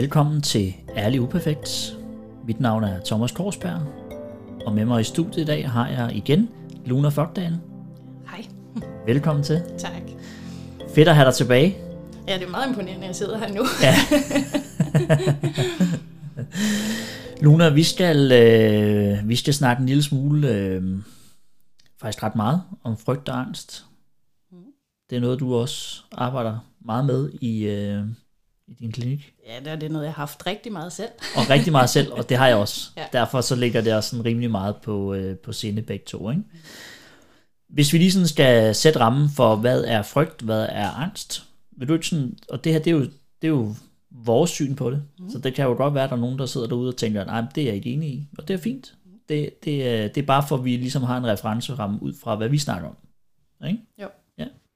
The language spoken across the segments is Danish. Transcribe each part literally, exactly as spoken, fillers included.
Velkommen til Ærlig Uperfekt. Mit navn er Thomas Kaarsberg, og med mig i studiet i dag har jeg igen Luna Fokdal. Hej. Velkommen til. Tak. Fedt at have dig tilbage. Ja, det er meget imponerende, at jeg sidder her nu. Ja. Luna, vi skal, øh, vi skal snakke en lille smule, øh, faktisk ret meget, om frygt og angst. Det er noget, du også arbejder meget med i... Øh, i din klinik. Ja, det er noget, jeg har haft rigtig meget selv. og rigtig meget selv, og det har jeg også. Ja. Derfor så ligger det også sådan rimelig meget på, øh, på scene begge to. Ikke? Hvis vi lige sådan skal sætte rammen for, hvad er frygt, hvad er angst, vil du ikke sådan, og det her, det er jo, det er jo vores syn på det, mm. så det kan jo godt være, at der er nogen, der sidder derude og tænker, nej, det er jeg ikke enig i, og det er fint. Det, det, det er bare for, at vi ligesom har en referenceramme ud fra, hvad vi snakker om. Ikke? Jo.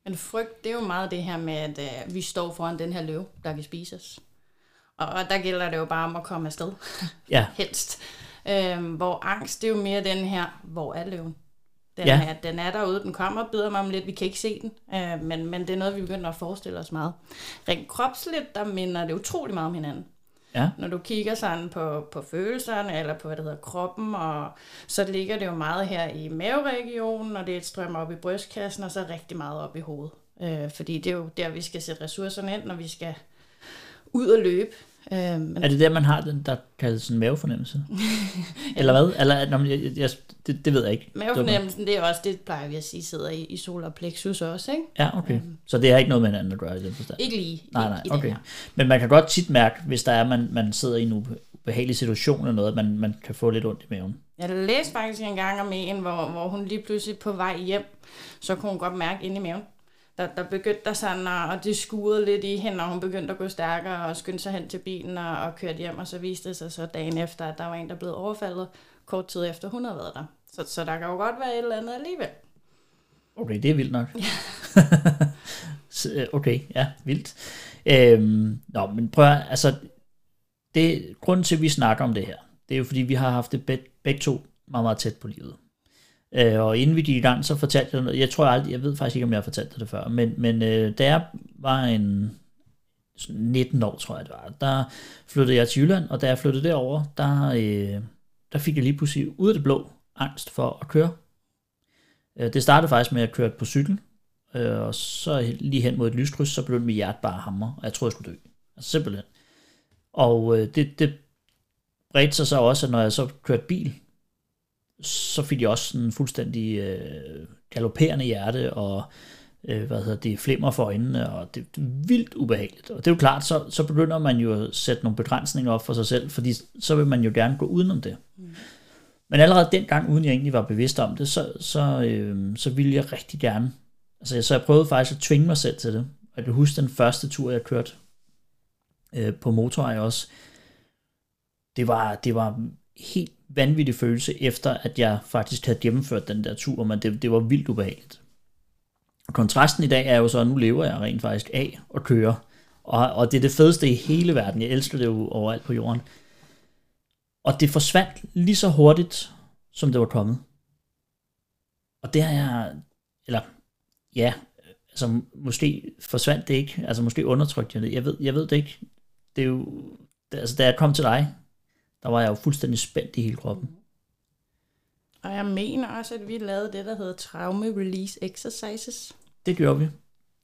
Men frygt, det er jo meget det her med, at øh, vi står foran den her løve, der kan spise os. Og, og der gælder det jo bare om at komme afsted. Ja. Helst. Øhm, hvor angst, det er jo mere den her, hvor er løven? Den, ja. her, den er derude, den kommer og bider mig om lidt, vi kan ikke se den. Øh, men, men det er noget, vi begynder at forestille os meget. Rent kropsligt, der minder det utrolig meget om hinanden. Ja. Når du kigger sådan på, på følelserne, eller på, hvad det hedder, kroppen, og så ligger det jo meget her i maveregionen, og det strømmer op i brystkassen, og så rigtig meget op i hovedet. Øh, fordi det er jo der, vi skal sætte ressourcerne ind, når vi skal ud og løbe. Øh, men... Er det der, man har den, der kaldes sådan mavefornemmelse? eller hvad? Eller, nå, jeg, jeg, det, det ved jeg ikke. Mavefornemmelsen, det er også, det plejer vi at sige, sidder i, i solar plexus også, ikke? Ja, okay. Øhm. Så det er ikke noget med hinanden, der gør i den forstand? Ikke lige. Nej, nej, okay. Men man kan godt tit mærke, hvis der er, man, man sidder i en ubehagelig situation eller noget, at man, man kan få lidt ondt i maven. Jeg læste faktisk en gang om en, hvor, hvor hun lige pludselig på vej hjem, så kunne hun godt mærke inde i maven. Der, der begyndte der sådan, og det skurede lidt i hende, og hun begyndte at gå stærkere og skyndte sig hen til bilen og, og kørte hjem, og så viste det sig så dagen efter, at der var en, der blev overfaldet kort tid efter, hun havde været der. Så, så der kan jo godt være et eller andet alligevel. Okay, det er vildt nok. Ja. Okay, ja, vildt. Øhm, nå, men prøv at, altså, det, grunden til, at vi snakker om det her, det er jo fordi, vi har haft det beg- begge to meget, meget tæt på livet. Og inden vi gik i gang, så fortalte jeg noget. Jeg tror aldrig, jeg ved faktisk ikke, om jeg har fortalt det før, men, men da jeg var en nitten år, tror jeg det var, der flyttede jeg til Jylland, og da jeg flyttede derover, der, der fik jeg lige pludselig ud af det blå angst for at køre. Det startede faktisk med, at jeg kørte på cykel, og så lige hen mod et lyskryds, så begyndte mit hjerte bare at hamre, og jeg troede, jeg skulle dø. Altså simpelthen. Og det, det bredte sig så også, at når jeg så kørte bil, så fik jeg også sådan en fuldstændig øh, galopperende hjerte, og øh, hvad hedder det, flimmer for øjnene, og det, det er vildt ubehageligt. Og det er jo klart, så, så begynder man jo at sætte nogle begrænsninger op for sig selv, fordi så vil man jo gerne gå udenom det. Mm. Men allerede dengang, uden jeg egentlig var bevidst om det, så, så, øh, så ville jeg rigtig gerne. Altså, så jeg prøvede faktisk at tvinge mig selv til det. Og jeg kan huske den første tur, jeg kørte øh, på motorvej også. Det var, det var helt vanvittig følelse, efter at jeg faktisk havde gennemført den der tur, men det, det var vildt ubehageligt. Kontrasten i dag er jo så, at nu lever jeg rent faktisk af at køre, og, og det er det fedeste i hele verden. Jeg elsker det jo overalt på jorden. Og det forsvandt lige så hurtigt, som det var kommet. Og det har jeg, eller ja, altså måske forsvandt det ikke, altså måske undertrykte jeg det, jeg ved, jeg ved det ikke. Det er jo, altså da jeg kom til dig, der var jeg jo fuldstændig spændt i hele kroppen. Og jeg mener også, at vi lavede det, der hedder Traume Release Exercises. Det gjorde vi.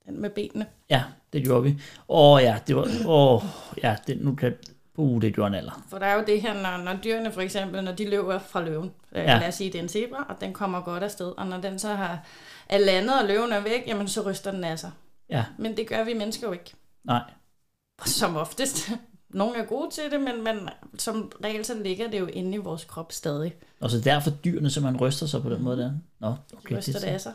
Den med benene. Ja, det gjorde vi. Åh ja, det var... Åh ja, det, nu kan... Uh, det gjorde en alder. For der er jo det her, når, når dyrene for eksempel, når de løber fra løven, ja. Lad os sige, det er en zebra, og den kommer godt afsted, og når den så har, er landet, og løven er væk, jamen så ryster den af sig. Ja. Men det gør vi mennesker jo ikke. Nej. Som oftest... Nogle er gode til det, men, men som regel så ligger det jo inde i vores krop stadig. Og så derfor dyrene simpelthen ryster sig på den måde der? Nå, okay. De ryster det af sig.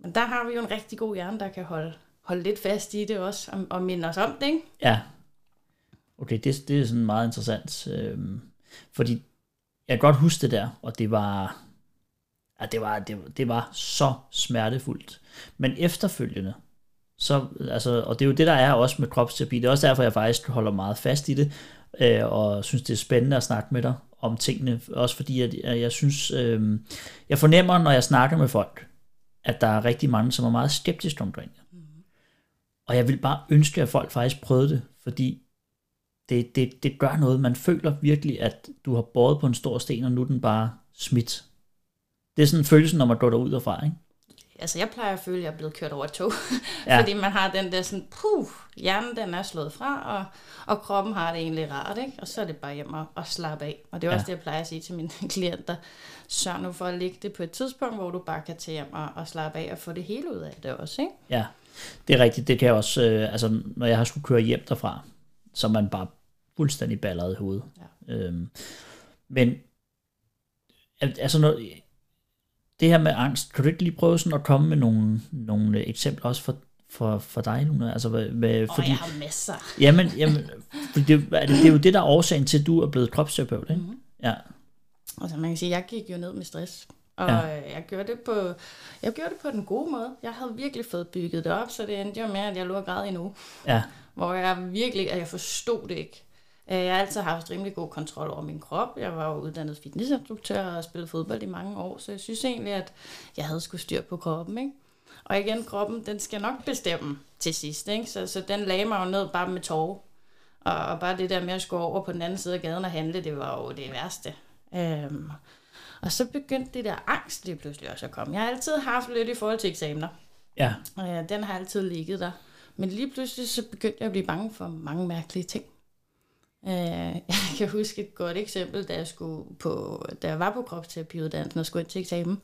Men der har vi jo en rigtig god hjerne, der kan holde, holde lidt fast i det også, og, og minde os om det, ikke? Ja. Okay, det, det er sådan meget interessant. Øhm, fordi jeg kan godt huske det der, og det var, ja, det var, det, det var så smertefuldt. Men efterfølgende, så, altså, og det er jo det, der er også med kropsterapi. Det er også derfor, jeg faktisk holder meget fast i det, øh, og synes, det er spændende at snakke med dig om tingene. Også fordi, at jeg, jeg synes, øh, jeg fornemmer, når jeg snakker med folk, at der er rigtig mange, som er meget skeptiske omkring det. Mm-hmm. Og jeg vil bare ønske, at folk faktisk prøvede det, fordi det, det, det gør noget. Man føler virkelig, at du har båret på en stor sten, og nu er den bare smidt. Det er sådan en følelse, når man går derud derfra, ikke? Altså, jeg plejer at føle, at jeg er blevet kørt over et tog. Ja. Fordi man har den der sådan, puh, hjernen den er slået fra, og, og kroppen har det egentlig rart, ikke? Og så er det bare hjem og, og slappe af. Og det er ja. også det, jeg plejer at sige til mine klienter. Sørg nu for at lægge det på et tidspunkt, hvor du bare kan tage hjem og, og slappe af og få det hele ud af det også, ikke? Ja, det er rigtigt. Det kan jeg også, øh, altså, når jeg har skulle køre hjem derfra, så er man bare fuldstændig balleret i hovedet. Ja. Øhm, men, altså, når... Det her med angst, kan du ikke lige prøve sådan at komme med nogle, nogle eksempler også for, for, for dig, Luna? Altså, med, fordi, oh, jeg har masser. Jamen, jamen det, det, det er jo det, der er årsagen til, at du er blevet kropsterapeut, ikke? Mm-hmm. Ja. Altså, man kan sige, at jeg gik jo ned med stress, og ja. jeg, gjorde det på, jeg gjorde det på den gode måde. Jeg havde virkelig fået bygget det op, så det endte jo med, at jeg lå og græd endnu. Ja. Hvor jeg virkelig, at jeg forstod det ikke. Jeg har altid haft rimelig god kontrol over min krop. Jeg var jo uddannet fitnessinstruktør og spillet fodbold i mange år, så jeg synes egentlig, at jeg havde sgu styr på kroppen, ikke? Og igen, kroppen, den skal nok bestemme til sidst, ikke? Så, så den lagde mig jo ned bare med tårer. Og, og bare det der med at skulle over på den anden side af gaden og handle, det var jo det værste. Øhm, og så begyndte det der angst lige pludselig også at komme. Jeg har altid haft lidt i forhold til eksamener. Ja. Øh, den har altid ligget der. Men lige pludselig så begyndte jeg at blive bange for mange mærkelige ting. Jeg kan huske et godt eksempel, da jeg, skulle på, da jeg var på kropsterapiuddannelsen og skulle ind til eksamen.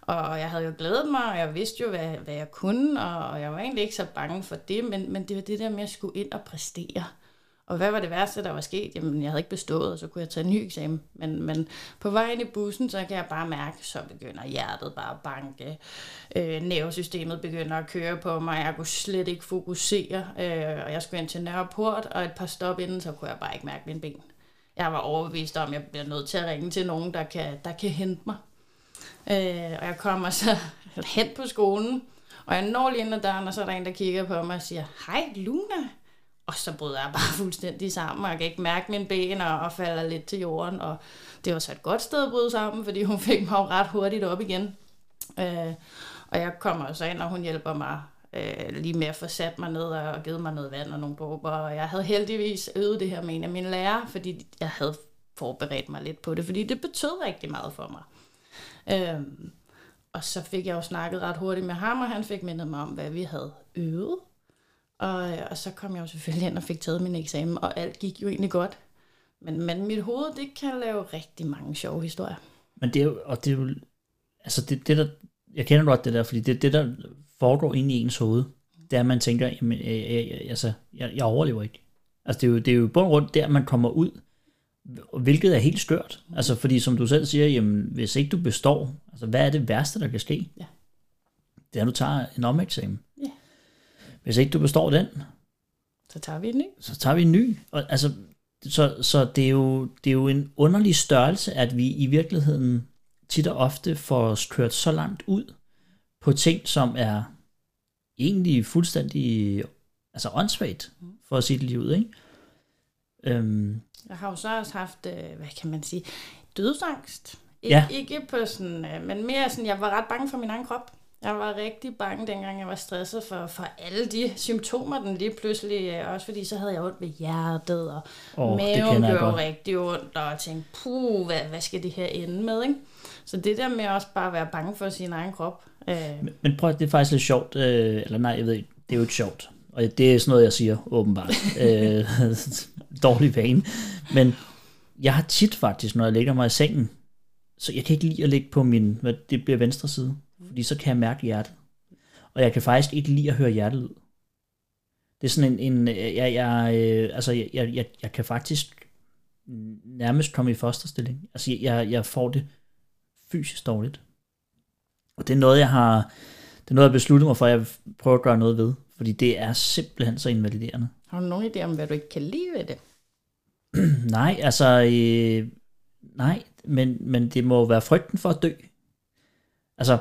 Og jeg havde jo glædet mig, og jeg vidste jo, hvad, hvad jeg kunne, og jeg var egentlig ikke så bange for det, men, men det var det der med, at jeg skulle ind og præstere. Og hvad var det værste, der var sket? Jamen, jeg havde ikke bestået, og så kunne jeg tage en ny eksamen. Men, men på vej ind i bussen, så kan jeg bare mærke, så begynder hjertet bare at banke. Øh, nervesystemet begynder at køre på mig. Jeg kunne slet ikke fokusere. Øh, og jeg skulle ind til Nørreport, og et par stop inden, så kunne jeg bare ikke mærke mine ben. Jeg var overbevist om, at jeg bliver nødt til at ringe til nogen, der kan, der kan hente mig. Øh, og jeg kommer så hen på skolen, og jeg når lige ind ad døren, og så er der en, der kigger på mig og siger, hej Luna. Og så bryder jeg bare fuldstændig sammen, og jeg kan ikke mærke mine ben, og, og falder lidt til jorden. Og det var så et godt sted at bryde sammen, fordi hun fik mig jo ret hurtigt op igen. Øh, og jeg kommer så ind, og hun hjælper mig øh, lige med at få sat mig ned, og, og givet mig noget vand og nogle dråber. Og jeg havde heldigvis øvet det her med en af mine lærere, fordi jeg havde forberedt mig lidt på det, fordi det betød rigtig meget for mig. Øh, og så fik jeg jo snakket ret hurtigt med ham, og han fik mindet mig om, hvad vi havde øvet. Og, og så kom jeg jo selvfølgelig hen og fik taget min eksamen, og alt gik jo egentlig godt. Men, men mit hoved, det kan lave rigtig mange sjove historier. Men det er jo, og det er jo, altså det, det der, jeg kender godt det der, fordi det det, der foregår inde i ens hoved, det er, at man tænker, jamen, øh, øh, altså, jeg, jeg overlever ikke. Altså det er jo, det er jo bund rundt der, man kommer ud, hvilket er helt skørt. Altså fordi, som du selv siger, jamen, hvis ikke du består, altså hvad er det værste, der kan ske? Ja. Det er, at du tager en omeksamen. Ja. Hvis ikke du består den, så tager vi en ny. Så tager vi en ny. Og, altså, så så det, er jo, det er jo en underlig størrelse, at vi i virkeligheden tit og ofte får kørt så langt ud på ting, som er egentlig fuldstændig altså åndssvagt for at sige det livet, ikke? Øhm. Jeg har jo så også haft, hvad kan man sige, dødsangst. Ik- ja. Ikke på sådan, men mere sådan, jeg var ret bange for min egen krop. Jeg var rigtig bange, dengang jeg var stresset for, for alle de symptomer, den lige pludselig, også fordi så havde jeg ondt ved hjertet, og oh, maven gjorde rigtig ondt, og jeg tænkte, puh, hvad, hvad skal det her ende med, ikke? Så det der med også bare at være bange for sin egen krop. Øh. Men, men prøv, det er faktisk lidt sjovt, øh, eller nej, jeg ved ikke, det er jo ikke sjovt, og det er sådan noget, jeg siger, åbenbart. øh, dårlig vane. Men jeg har tit faktisk, når jeg ligger mig i sengen, så jeg kan ikke lide at ligge på min, hvad det bliver venstre side. Fordi så kan jeg mærke hjertet. Og jeg kan faktisk ikke lide at høre hjertet ud. Det er sådan en... en jeg, jeg, altså, jeg, jeg, jeg kan faktisk nærmest komme i fosterstilling. Altså, jeg, jeg får det fysisk dårligt. Og det er noget, jeg har... Det er noget, jeg besluttet mig for, at jeg prøver at gøre noget ved. Fordi det er simpelthen så invaliderende. Har du nogen idé om, hvad du ikke kan lide ved det? Nej, altså... Øh, nej, men, men det må være frygten for at dø. Altså...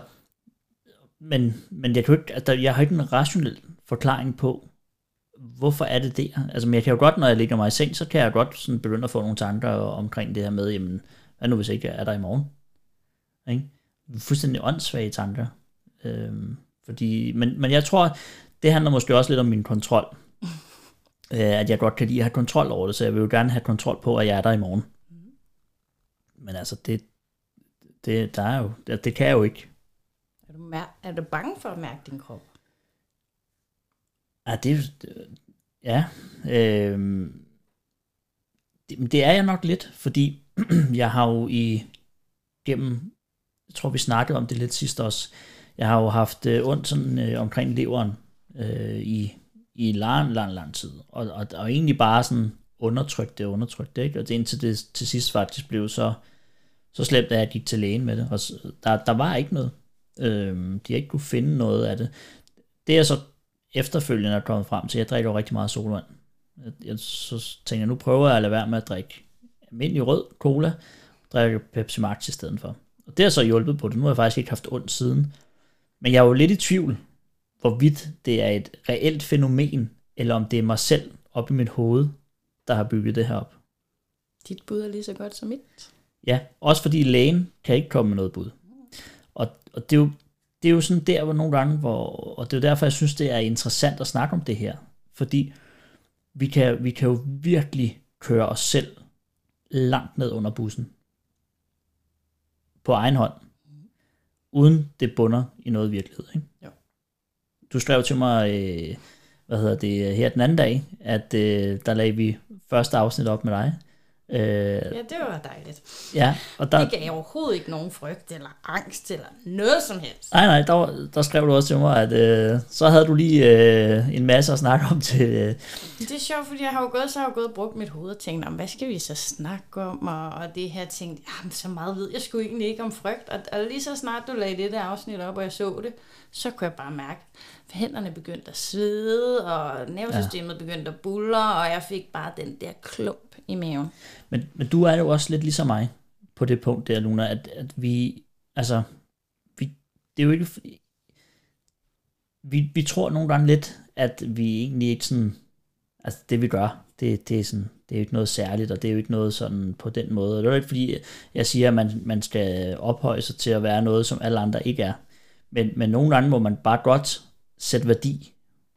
Men, men jeg, kan ikke, altså, jeg har ikke en rationel forklaring på, hvorfor er det der? Altså, men jeg kan jo godt, når jeg ligger mig i seng, så kan jeg godt sådan begynde at få nogle tanker omkring det her med, jamen, hvad nu hvis jeg ikke er der i morgen? Ikke? Fuldstændig åndssvage tanker. Øhm, fordi, men, men jeg tror, det handler måske også lidt om min kontrol. at jeg godt kan lide at have kontrol over det, så jeg vil jo gerne have kontrol på, at jeg er der i morgen. Men altså, det, det, der er jo, det kan jeg jo ikke. Er du, mær- er du bange for at mærke din krop? Ja, det, ja øh, det, det er jeg nok lidt, fordi jeg har jo i gennem, jeg tror vi snakkede om det lidt sidst også, jeg har jo haft ondt sådan øh, omkring leveren øh, i i lang, lang, lang tid, og, og, og egentlig bare sådan undertrykt det, undertrykt det, ikke? Og det indtil det til sidst faktisk blev så, så slemt, at jeg gik til lægen med det, og så, der, der var ikke noget. Øhm, de har ikke kunne finde noget af det. Det er så efterfølgende er kommet frem til, jeg drikker jo rigtig meget solvand. Jeg, så tænker jeg, nu prøver jeg at lade være med at drikke almindelig rød cola, drikker Pepsi Max i stedet for. Og det har så hjulpet på det. Nu har jeg faktisk ikke haft ondt siden. Men jeg er jo lidt i tvivl, hvorvidt det er et reelt fænomen, eller om det er mig selv op i mit hoved, der har bygget det her op. Dit bud er lige så godt som mit. Ja, også fordi lægen kan ikke komme med noget bud. Og, og det, er jo, det er jo sådan der, hvor nogle gange, hvor, og det er jo derfor, jeg synes, det er interessant at snakke om det her. Fordi vi kan, vi kan jo virkelig køre os selv langt ned under bussen. På egen hånd. Uden det bunder i noget virkelighed, ikke? Jo. Du skrev til mig, øh, hvad hedder det, her den anden dag, at øh, der lagde vi første afsnit op med dig. Øh, ja, det var dejligt. Ja, og der, det gav overhovedet ikke nogen frygt eller angst eller noget som helst. Nej, nej, der, der skrev du også til mig, at øh, så havde du lige øh, en masse at snakke om til... Øh. Det er sjovt, fordi jeg har jo gået, så har jeg gået og brugt mit hoved og tænkt, hvad skal vi så snakke om? Og, og det her tænkte, så meget ved jeg sgu egentlig ikke om frygt. Og, og lige så snart du lagde det der afsnit op, og jeg så det, så kunne jeg bare mærke, at hænderne begyndte at svede, og nervesystemet ja. begyndte at buldre, og jeg fik bare den der klump i maven. Men, men du er jo også lidt ligesom mig på det punkt der, Luna, at, at vi, altså, vi, det er jo ikke, vi, vi tror nogle gange lidt, at vi egentlig ikke sådan, altså det vi gør, det, det er sådan, det er jo ikke noget særligt, og det er jo ikke noget sådan på den måde. Det er jo ikke fordi, jeg siger, at man, man skal ophøje sig til at være noget, som alle andre ikke er. Men, men nogle gange må man bare godt sætte værdi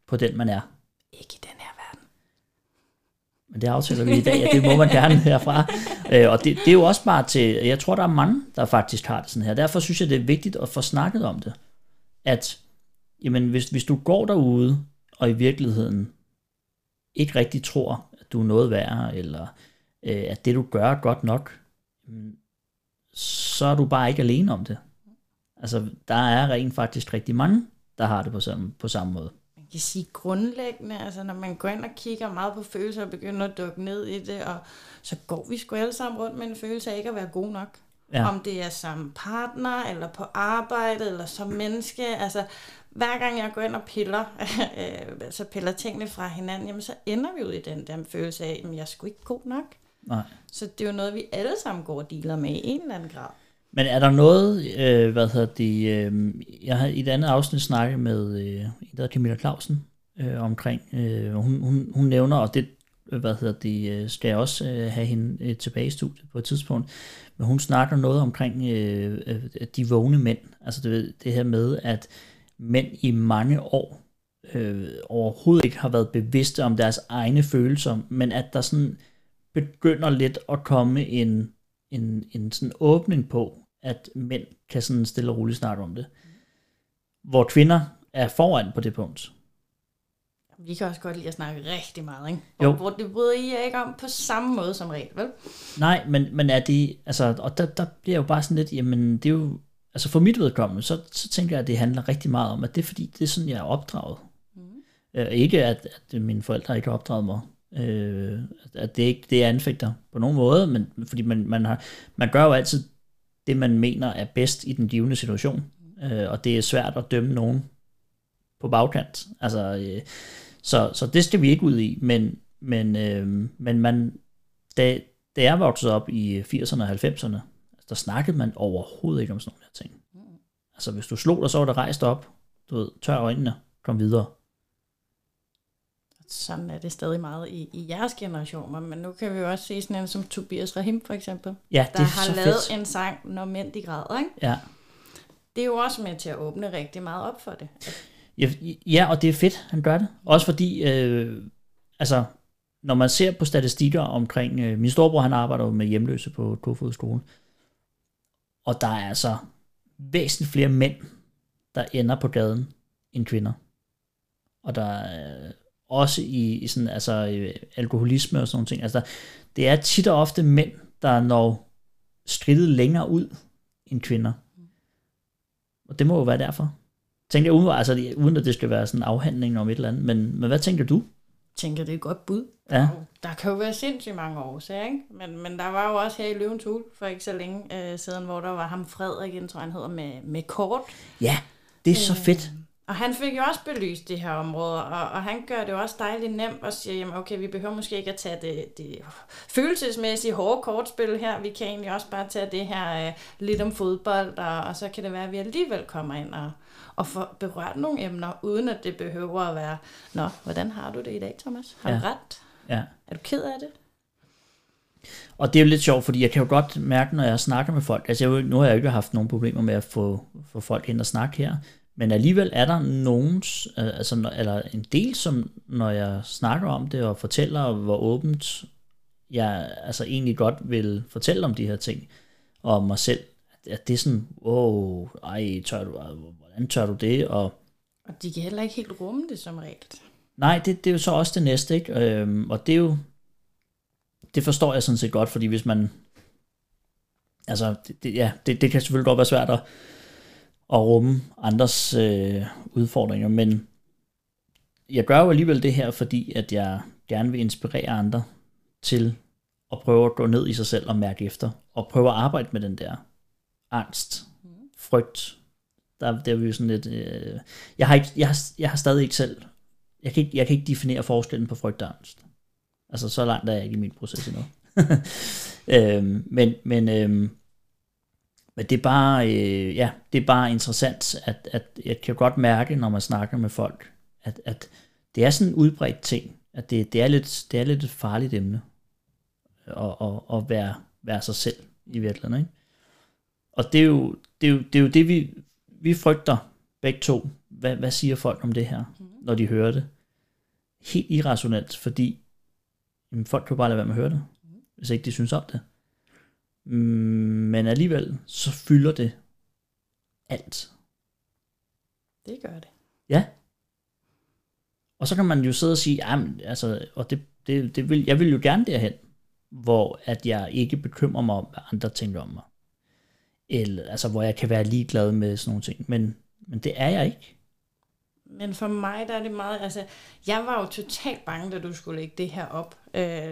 på den, man er. Ikke i den her verden. Men det aftaler vi i dag, ja, det må man gerne herfra. Øh, og det, det er jo også bare til, jeg tror, der er mange, der faktisk har det sådan her. Derfor synes jeg, det er vigtigt at få snakket om det. At jamen, hvis, hvis du går derude, og i virkeligheden ikke rigtig tror, at du er noget værre, eller øh, at det, du gør, er godt nok, så er du bare ikke alene om det. Altså, der er rent faktisk rigtig mange, der har det på samme, på samme måde. Man kan sige grundlæggende, altså når man går ind og kigger meget på følelser og begynder at dukke ned i det, og så går vi sgu alle sammen rundt med en følelse af ikke at være god nok. Ja. Om det er som partner, eller på arbejde, eller som menneske. Altså, hver gang jeg går ind og piller, så piller tingene fra hinanden, jamen så ender vi ud i den der følelse af, at jeg er sgu ikke god nok. Nej. Så det er jo noget, vi alle sammen går og dealer med i en eller anden grad. Men er der noget, øh, hvad hedder det, øh, jeg har i et andet afsnit snakket med øh, en, der hedder Camilla Clausen, øh, omkring, øh, hun, hun, hun nævner, og det, hvad hedder det, skal jeg også øh, have hende øh, tilbage i studiet på et tidspunkt, men hun snakker noget omkring øh, øh, de vågne mænd, altså det, det her med, at mænd i mange år øh, overhovedet ikke har været bevidste om deres egne følelser, men at der sådan begynder lidt at komme en, en, en sådan åbning på, at mænd kan sådan stille og roligt snakke om det. Hvor kvinder er foran på det punkt. Vi kan også godt lide at snakke rigtig meget, ikke? Hvor, hvor det bryder I ikke om på samme måde som regel, vel? Nej, men, men er det, altså, og der, der bliver jo bare sådan lidt, jamen det er jo, altså for mit vedkommende, så, så tænker jeg, at det handler rigtig meget om, at det er fordi, det er sådan, jeg er opdraget. Mm. Øh, ikke at, at mine forældre ikke har opdraget mig. Øh, at det ikke det er anfægter på nogen måde, men fordi man, man, har, man gør jo altid det, man mener er bedst i den givne situation, øh, og det er svært at dømme nogen på bagkant. Altså, øh, så, så det skal vi ikke ud i, men, men, øh, men man, da, da jeg voksede op i firserne og halvfemserne, der snakkede man overhovedet ikke om sådan nogle her ting. Altså, hvis du slog dig, så var det rejst op, du ved, tør øjnene, kom videre. Sådan er det stadig meget i, i jeres generationer, men nu kan vi jo også se sådan en som Tobias Rahim for eksempel, ja, der har lavet fedt. En sang, Når mænd de græder, ikke? Ja. Det er jo også med til at åbne rigtig meget op for det. Ja, ja, og det er fedt, han gør det. Også fordi, øh, altså, når man ser på statistikker omkring, øh, min storebror, han arbejder jo med hjemløse på Kofoeds Skole, og der er altså væsentligt flere mænd, der ender på gaden, end kvinder. Og der er øh, også i, i sådan, altså, øh, alkoholisme og sådan nogle ting. Altså, der, det er tit og ofte mænd, der når skridtet længere ud, end kvinder. Og det må jo være derfor. Tænker jeg, uden, altså, uden at det skal være sådan en afhandling om et eller andet, men, men hvad tænker du? Tænker, det er et godt bud. Ja. Der kan jo være sindssygt mange årsager, ikke? Men, men der var jo også her i Løvens Hul, for ikke så længe øh, siden, hvor der var ham Frederik, jeg tror han hedder, med, med kort. Ja, det er øh, så fedt. Og han fik jo også belyst det her område, og, og han gør det også dejligt nemt og siger, jamen okay, vi behøver måske ikke at tage det, det følelsesmæssige hårde kortspil her, vi kan egentlig også bare tage det her øh, lidt om fodbold, og, og så kan det være, at vi alligevel kommer ind og og for berørt nogle emner, uden at det behøver at være, nå, hvordan har du det i dag, Thomas? Har du ja. ret? Ja. Er du ked af det? Og det er jo lidt sjovt, fordi jeg kan jo godt mærke, når jeg snakker med folk, altså jeg, nu har jeg jo ikke haft nogen problemer med at få, få folk ind og snakke her, men alligevel er der nogen, altså, eller en del, som når jeg snakker om det og fortæller, hvor åbent jeg altså egentlig godt vil fortælle om de her ting, og om mig selv, at det er sådan, wow, ej, tør du, hvordan tør du det? Og, og de kan heller ikke helt rumme det som regel. Nej, det, det er jo så også det næste, ikke? Øhm, og det er jo, det forstår jeg sådan set godt, fordi hvis man, altså, det, det, ja, det, det kan selvfølgelig godt være svært at, at rumme andres øh, udfordringer, men jeg gør jo alligevel det her, fordi at jeg gerne vil inspirere andre til at prøve at gå ned i sig selv og mærke efter, og prøve at arbejde med den der angst, frygt. Der, der er vi jo sådan lidt, øh, jeg, har ikke, jeg, har, jeg har stadig ikke selv, jeg kan ikke, jeg kan ikke definere forskellen på frygt og angst. Altså så langt er jeg ikke i min proces endnu. øhm, men men, øhm, men det er bare, øh, ja, det er bare interessant, at, at jeg kan godt mærke, når man snakker med folk, at, at det er sådan en udbredt ting, at det, det, er, lidt, det er lidt et farligt emne, at, at, at være, være sig selv i virkeligheden, ikke? Og det er jo det, er jo, det, er jo det vi, vi frygter begge to. Hvad, hvad siger folk om det her, når de hører det? Helt irrationelt, fordi jamen, folk kan bare lade være med at høre det, hvis ikke de synes om det. Men alligevel, så fylder det alt. Det gør det. Ja. Og så kan man jo sidde og sige, jamen, altså, og det, det, det vil, jeg vil jo gerne derhen, hvor at jeg ikke bekymrer mig om, hvad andre tænker om mig. Eller, altså hvor jeg kan være ligeglad med sådan nogle ting, men, men det er jeg ikke. Men for mig, der er det meget, altså jeg var jo totalt bange, da du skulle lægge det her op. Øh,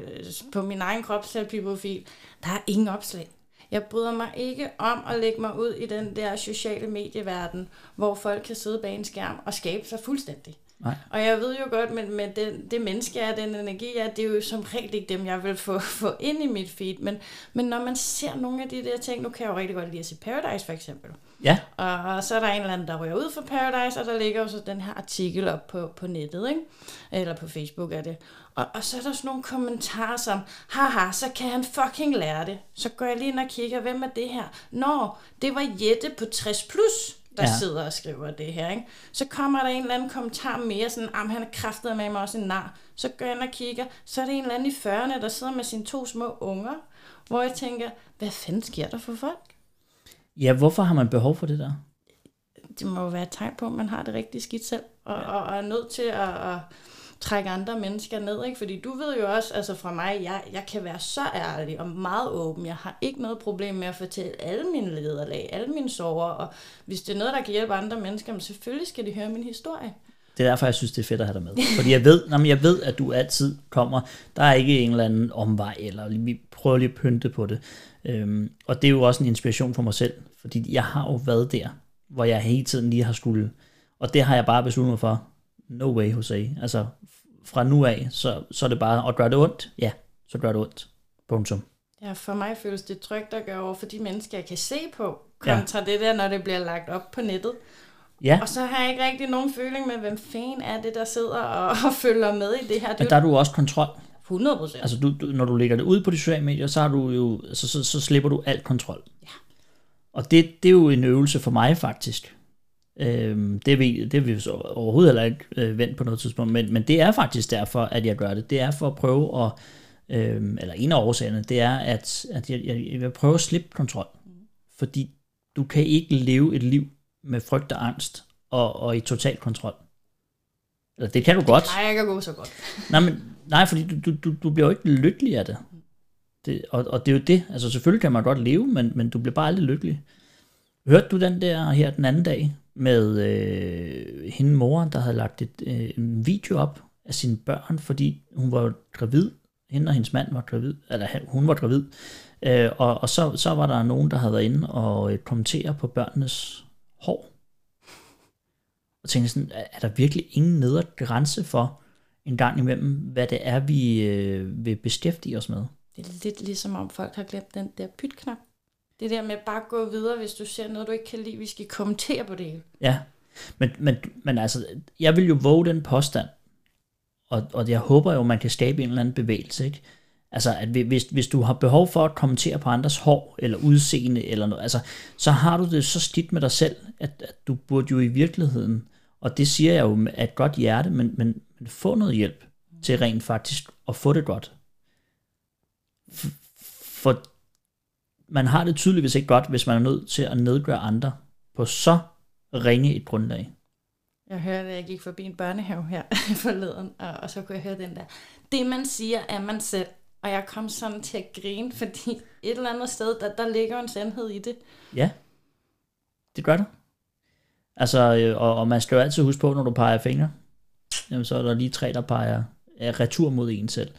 på min egen kropsterapiprofil, der er ingen opslag. Jeg bryder mig ikke om at lægge mig ud i den der sociale medieverden, hvor folk kan sidde bag en skærm og skabe sig fuldstændig. Nej. Og jeg ved jo godt, men med den, det menneske jeg er, den energi jeg er, det er jo som regel ikke dem, jeg vil få, få ind i mit feed. Men, men når man ser nogle af de der ting, nu kan jeg jo rigtig godt lide at se Paradise for eksempel. Ja. Og, og så er der en eller anden, der ryger ud fra Paradise, og der ligger jo så den her artikel op på, på nettet, ikke? Eller på Facebook er det. Og, og så er der sådan nogle kommentarer som, haha, så kan han fucking lære det. Så går jeg lige ind og kigger, hvem er det her? Nå, det var Jette på tres plus. Der ja. sidder og skriver det her, ikke? Så kommer der en eller anden kommentar mere, sådan, am han er kræftet med mig også en nar. Så går jeg ind og kigger, så er det en eller anden i fyrrerne, der sidder med sine to små unger, hvor jeg tænker, hvad fanden sker der for folk? Ja, hvorfor har man behov for det der? Det må jo være et tegn på, at man har det rigtig skidt selv, og, ja. og, og er nødt til at, at trække andre mennesker ned, ikke? Fordi du ved jo også, altså fra mig, jeg, jeg kan være så ærlig og meget åben. Jeg har ikke noget problem med at fortælle alle mine lederlag, alle mine sorger, og hvis det er noget, der kan hjælpe andre mennesker, men selvfølgelig skal de høre min historie. Det er derfor, jeg synes, det er fedt at have dig med. Fordi jeg ved, jamen, jeg ved at du altid kommer. Der er ikke en eller anden omvej, eller vi prøver lige at pynte på det. Øhm, og det er jo også en inspiration for mig selv, fordi jeg har jo været der, hvor jeg hele tiden lige har skulle, og det har jeg bare besluttet mig for. No way, Jose. Altså, fra nu af, så, så er det bare, og gør det ondt? Ja, så gør det ondt. Punktum. Ja, for mig føles det trygt at gøre over for de mennesker, jeg kan se på, kontra ja. det der, når det bliver lagt op på nettet. Ja. Og så har jeg ikke rigtig nogen føling med, hvem fanden er det, der sidder og, og følger med i det her. Men der er du også kontrol. hundrede procent. Altså, du, du, når du lægger det ud på de sociale medier, så, har du jo, så, så, så slipper du alt kontrol. Ja. Og det, det er jo en øvelse for mig, faktisk. Øhm, det, er vi, det er vi så overhovedet heller ikke øh, vendt på noget tidspunkt, men, men det er faktisk derfor, at jeg gør det. Det er for at prøve at, øhm, eller en af årsagerne, det er, at, at jeg, jeg, jeg vil prøve at slippe kontrol. Fordi du kan ikke leve et liv med frygt og angst og, og i total kontrol. Eller det kan du godt. Nej, jeg kan gå så godt. nej, men, nej, fordi du, du, du bliver jo ikke lykkelig af det. det og, og det er jo det. Altså selvfølgelig kan man godt leve, men, men du bliver bare aldrig lykkelig. Hørte du den der her den anden dag med øh, hende mor, der havde lagt et øh, en video op af sine børn, fordi hun var gravid, hende og hendes mand var gravid, eller hun var gravid, øh, og, og så, så var der nogen, der havde været inde og øh, kommentere på børnenes hår. Og tænkte sådan, er der virkelig ingen nedre grænse for en gang imellem, hvad det er, vi øh, vil beskæftige os med? Det er lidt ligesom om folk har glemt den der pytknap. Det der med bare at gå videre, hvis du ser noget, du ikke kan lide, vi skal kommentere på det. Ja, men, men, men altså, jeg vil jo våge den påstand, og, og jeg håber jo, man kan skabe en eller anden bevægelse, ikke? Altså, at hvis, hvis du har behov for at kommentere på andres hår, eller udseende, eller noget, altså, så har du det så skidt med dig selv, at, at du burde jo i virkeligheden, og det siger jeg jo af et godt hjerte, men, men, men få noget hjælp til rent faktisk at få det godt. For, for man har det tydeligvis ikke godt, hvis man er nødt til at nedgøre andre på så ringe et grundlag. Jeg hørte, at jeg gik forbi en børnehave her forleden, og, og så kunne jeg høre den der. Det, man siger, er man selv. Og jeg kom sådan til at grine, fordi et eller andet sted, der, der ligger en sandhed i det. Ja, det gør det. Altså, og, og man skal jo altid huske på, når du peger fingre, jamen, så er der lige tre, der peger retur mod en selv.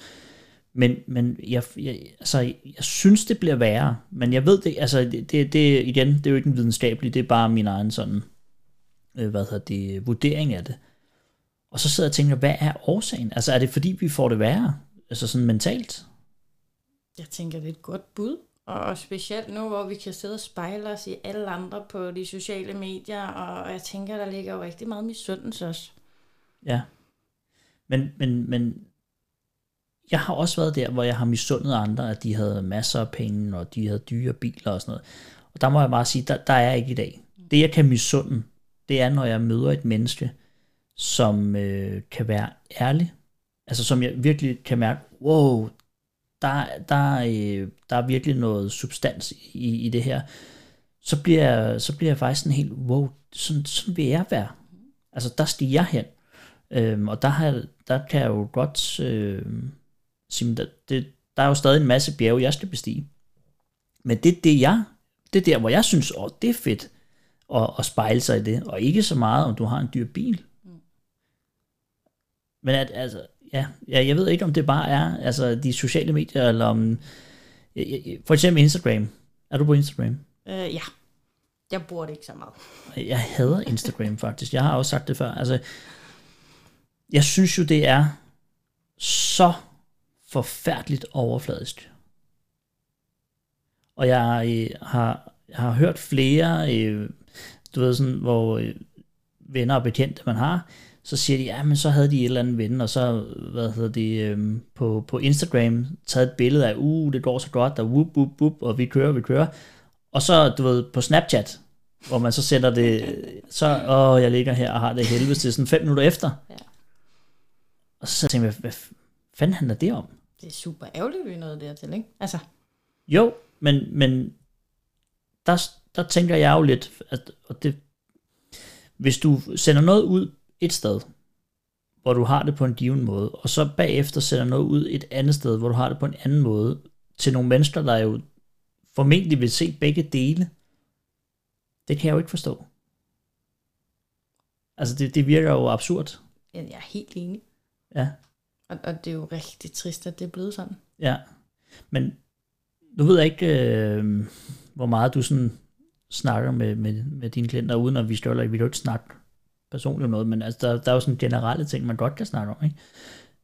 Men, men jeg, jeg, altså, jeg synes, det bliver værre. Men jeg ved det, altså, det, det, det, igen, det er jo ikke en videnskabelig, det er bare min egen sådan, øh, hvad hedder det, vurdering af det. Og så sidder jeg og tænker, hvad er årsagen? Altså, er det fordi, vi får det værre? Altså sådan mentalt? Jeg tænker, det er et godt bud. Og specielt nu, hvor vi kan sidde og spejle os i alle andre på de sociale medier, og jeg tænker, der ligger jo rigtig meget misundelse også. Ja. Men, men, men jeg har også været der, hvor jeg har misundet andre, at de havde masser af penge, og de havde dyre biler og sådan noget. Og der må jeg bare sige, der, der er jeg ikke i dag. Det, jeg kan misunde, det er, når jeg møder et menneske, som øh, kan være ærlig. Altså som jeg virkelig kan mærke, wow, der, der, øh, der er virkelig noget substans i, i det her. Så bliver, jeg, så bliver jeg faktisk sådan helt, wow, sådan, sådan vil jeg være. Altså der stiger jeg hen. Øhm, og der, har, der kan jeg jo godt... Øh, Det, der er jo stadig en masse bjerge, jeg skal bestige. Men det er det, jeg, det er der, hvor jeg synes, åh, det er fedt at, at spejle sig i det. Og ikke så meget, om du har en dyr bil. Mm. Men at, altså, ja, jeg ved ikke, om det bare er altså, de sociale medier, eller om, for eksempel Instagram. Er du på Instagram? Øh, ja. Jeg bruger det ikke så meget. Jeg hader Instagram faktisk. Jeg har også sagt det før. Altså, jeg synes jo, det er så forfærdeligt overfladisk. Og jeg øh, har, har hørt flere, øh, du ved sådan, hvor øh, venner og bekendte man har, så siger de, ja, men så havde de et eller andet ven, og så, hvad hedder det, øh, på, på Instagram, taget et billede af, uh, det går så godt, og whoop, whoop, whoop, og vi kører, vi kører. Og så, du ved, på Snapchat, hvor man så sender det, så, åh, jeg ligger her og har det helvede til sådan fem minutter efter. Ja. Og så tænkte jeg, hvad fanden handler det om? Det er super ærgerligt, vi er nået dertil, ikke? Altså. Jo, men, men der, der tænker jeg jo lidt, at, at det, hvis du sender noget ud et sted, hvor du har det på en given måde, og så bagefter sender noget ud et andet sted, hvor du har det på en anden måde, til nogle mennesker, der jo formentlig vil se begge dele, det kan jeg jo ikke forstå. Altså, det, det virker jo absurd. Jeg er helt enig. Ja. Og det er jo rigtig trist, at det er blevet sådan. Ja, men nu ved jeg ikke, øh, hvor meget du sådan snakker med, med, med dine klienter, uden at vi skal jo ikke snakke personligt om noget, men altså, der, der er jo sådan generelle ting, man godt kan snakke om, ikke?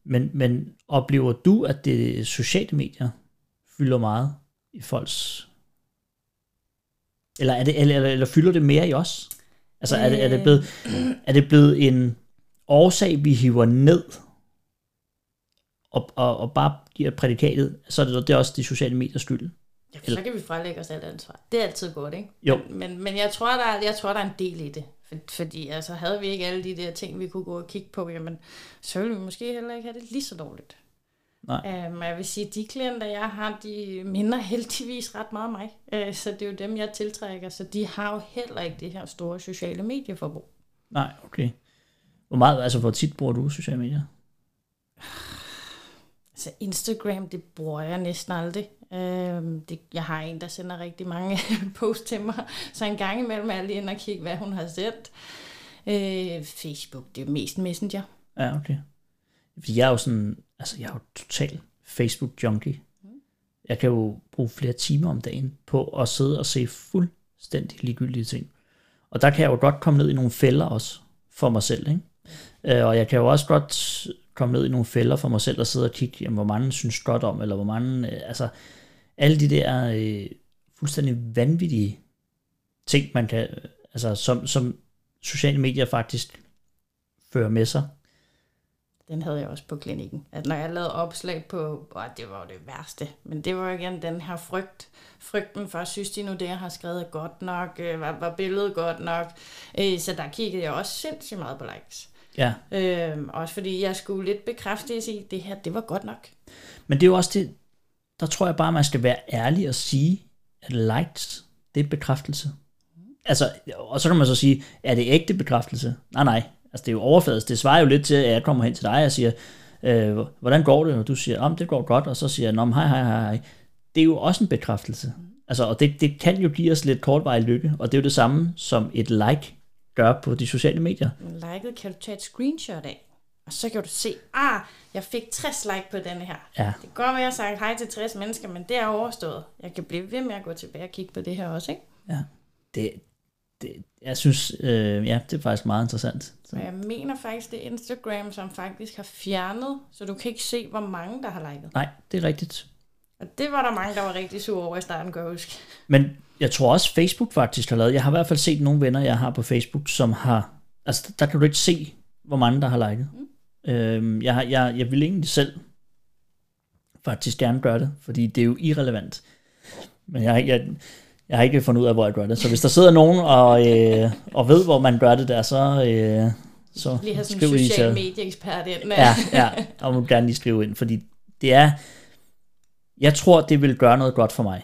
Men, men oplever du, at det sociale medier fylder meget i folks... Eller, er det, eller, eller, eller fylder det mere i os? Altså, er det, er det, blevet, er det blevet en årsag, vi hiver ned... Og, og, og bare giver prædikatet, så er det, det er også de sociale mediers skyld. Ja, så kan vi frelægge os alt ansvar. Det er altid godt, ikke? Jo. Men, men, men jeg tror, der er, jeg tror, der er en del i det. Fordi altså, havde vi ikke alle de der ting, vi kunne gå og kigge på, jamen, så ville vi måske heller ikke have det lige så dårligt. Nej. Um, jeg vil sige, at de klienter, jeg har, de minder heldigvis ret meget mig. Uh, så det er jo dem, jeg tiltrækker. Så de har jo heller ikke det her store sociale medieforbrug. Nej, okay. Hvor meget, altså hvor tit bruger du sociale medier? Altså Instagram, det bruger jeg næsten aldrig. Øhm, det, jeg har en, der sender rigtig mange posts til mig, så en gang imellem er jeg lige inde og kigge, hvad hun har sendt. Øh, Facebook, det er mest Messenger. Ja, okay. Fordi jeg er jo sådan, altså jeg er jo total Facebook-junkie. Mm. Jeg kan jo bruge flere timer om dagen på at sidde og se fuldstændig ligegyldige ting. Og der kan jeg jo godt komme ned i nogle fælder også for mig selv, ikke? Og jeg kan jo også godt komme ned i nogle fælder for mig selv og sidde og kigge, jamen, hvor mange synes godt om, eller hvor mange, øh, altså alle de der øh, fuldstændig vanvittige ting, man kan, øh, altså som, som sociale medier faktisk fører med sig. Den havde jeg også på klinikken, at når jeg lavede opslag på, åh, det var jo det værste, men det var jo igen den her frygt, frygten for, synes de nu det, jeg har skrevet godt nok, øh, var, var billedet godt nok, øh, så der kiggede jeg også sindssygt meget på likes. Ja. Øhm, også fordi jeg skulle lidt bekræftes i, det her, det var godt nok. Men det er jo også det, der tror jeg bare, man skal være ærlig og sige, at likes, det er bekræftelse. Mm. Altså, og så kan man så sige, er det ægte bekræftelse? Nej, nej. Altså, det er jo overfladisk. Det svarer jo lidt til, at jeg kommer hen til dig og siger, øh, hvordan går det? Og du siger, om det går godt, og så siger jeg, hej, hej, hej, hej. Det er jo også en bekræftelse. Mm. Altså, og det, det kan jo give os lidt kortvarig lykke, og det er jo det samme som et like gør på de sociale medier. Liket kan du tage et screenshot af, og så kan du se, ah, jeg fik tres like på denne her. Ja. Det går med, at jeg sagde hej til tres mennesker, men det er overstået. Jeg kan blive ved med at gå tilbage og kigge på det her også, ikke? Ja, det, det jeg synes, øh, ja, det er faktisk meget interessant. Så jeg mener faktisk, det er Instagram, som faktisk har fjernet, så du kan ikke se, hvor mange der har liket. Nej, det er rigtigt. Og det var der mange, der var rigtig sure over i starten, kan jeg huske. Men jeg tror også, Facebook faktisk har lavet. Jeg har i hvert fald set nogle venner, jeg har på Facebook, som har... Altså, der kan du ikke se, hvor mange, der har liket. Mm. Øhm, jeg, jeg, jeg vil egentlig selv faktisk gerne gøre det, fordi det er jo irrelevant. Men jeg, jeg, jeg har ikke fundet ud af, hvor jeg gør det. Så hvis der sidder nogen og, øh, og ved, hvor man gør det der, så... Øh, så lige have sådan en social medieekspert ind. Ja, ja, og må gerne lige skrive ind, fordi det er... Jeg tror, det vil gøre noget godt for mig,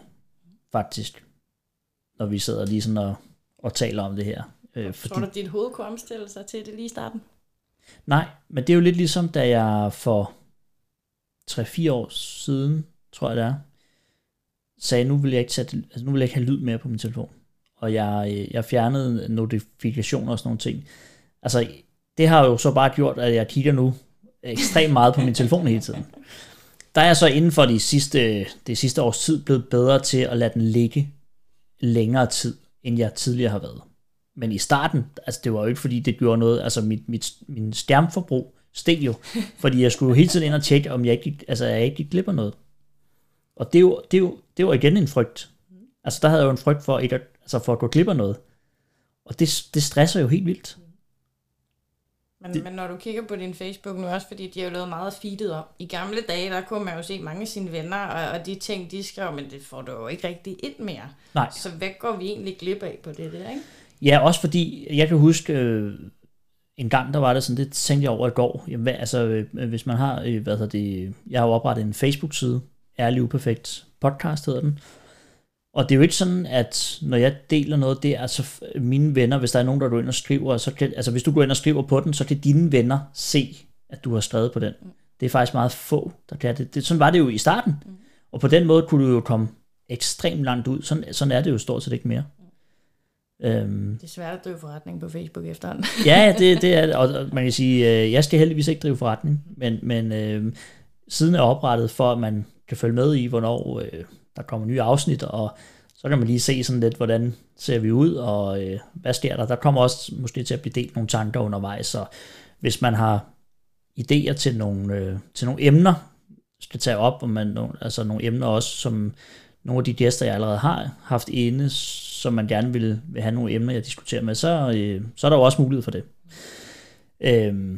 faktisk, når vi sidder lige sådan og, og taler om det her. Øh, fordi... Tror du, dit hoved kunne omstille sig til det lige i starten? Nej, men det er jo lidt ligesom, da jeg for tre fire år siden, tror jeg det er, sagde, nu vil jeg ikke, sætte, altså, nu vil jeg ikke have lyd mere på min telefon. Og jeg, jeg fjernede notifikationer og sådan nogle ting. Altså, det har jo så bare gjort, at jeg kigger nu ekstremt meget på min telefon hele tiden. Der er jeg så inden for de sidste, de sidste års tid blevet bedre til at lade den ligge længere tid, end jeg tidligere har været. Men i starten, altså det var jo ikke fordi, det gjorde noget, altså mit, mit, min skærmforbrug steg jo, fordi jeg skulle jo hele tiden ind og tjekke, om jeg ikke, altså jeg ikke glipper noget. Og det er jo, det er jo, det var igen en frygt. Altså der havde jeg jo en frygt for, ikke at, altså for at gå glipper noget. Og det, det stresser jo helt vildt. Men, men når du kigger på din Facebook nu også, fordi de har jo lavet meget feedet op. I gamle dage, der kunne man jo se mange af sine venner, og, og de ting, de skrev, men det får du jo ikke rigtig ind mere. Nej. Så hvad går vi egentlig glip af på det der, ikke? Ja, også fordi, jeg kan huske, øh, en gang der var det sådan, det tænkte jeg over i går. Jamen, hvad, altså, øh, hvis man har, øh, hvad det, jeg har jo oprettet en Facebook-side, Ærlig Uperfekt podcast hedder den. Og det er jo ikke sådan, at når jeg deler noget, det er altså mine venner, hvis der er nogen, der går ind og skriver, så kan, altså hvis du går ind og skriver på den, så kan dine venner se, at du har skrevet på den. Det er faktisk meget få, der kan det. det sådan var det jo i starten. Og på den måde kunne du jo komme ekstremt langt ud. Sådan, sådan er det jo stort set ikke mere. Øhm. Det er svært at drive forretning på Facebook efterhånden. Ja, det, det er det. Og man kan sige, jeg skal heldigvis ikke drive forretning, men, men øh, siden er oprettet for, at man kan følge med i, hvornår... Øh, der kommer nye afsnit, og så kan man lige se sådan lidt, hvordan ser vi ud, og øh, hvad sker der? Der kommer også måske til at blive delt nogle tanker undervejs, og hvis man har idéer til nogle, øh, til nogle emner, skal tage op, og man, altså nogle emner også, som nogle af de gæster, jeg allerede har haft inde, som man gerne vil, vil have nogle emner, jeg diskuterer med, så, øh, så er der jo også mulighed for det. Øh,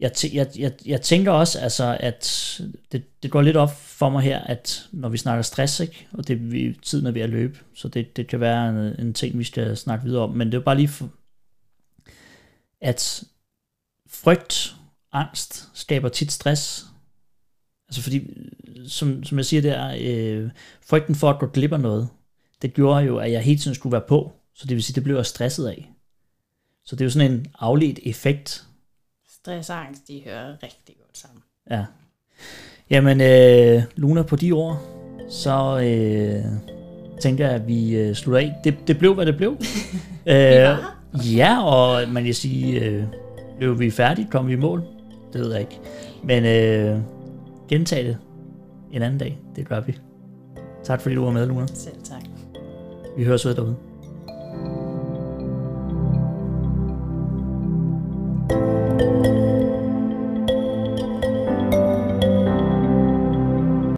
Jeg, t- jeg, jeg, jeg tænker også, altså, at det, det går lidt op for mig her, at når vi snakker stress, ikke? Og det, vi, tiden er ved at løbe, så det, det kan være en, en ting, vi skal snakke videre om, men det er bare lige for, at frygt, angst skaber tit stress. Altså fordi, som, som jeg siger der, øh, frygten for at gå glip af noget, det gjorde jo, at jeg hele tiden skulle være på. Så det vil sige, det blev jeg stresset af. Så det er jo sådan en afledt effekt. Stress og angst, de hører rigtig godt sammen. Ja. Jamen, øh, Luna, på de ord, så øh, tænker jeg, at vi øh, slutter af. Det, det blev, hvad det blev. Æh, ja, og man kan sige, øh, blev vi færdige? Kom vi i mål? Det ved jeg ikke. Men øh, gentage det en anden dag. Det gør vi. Tak fordi du var med, Luna. Selv tak. Vi høres ved derude.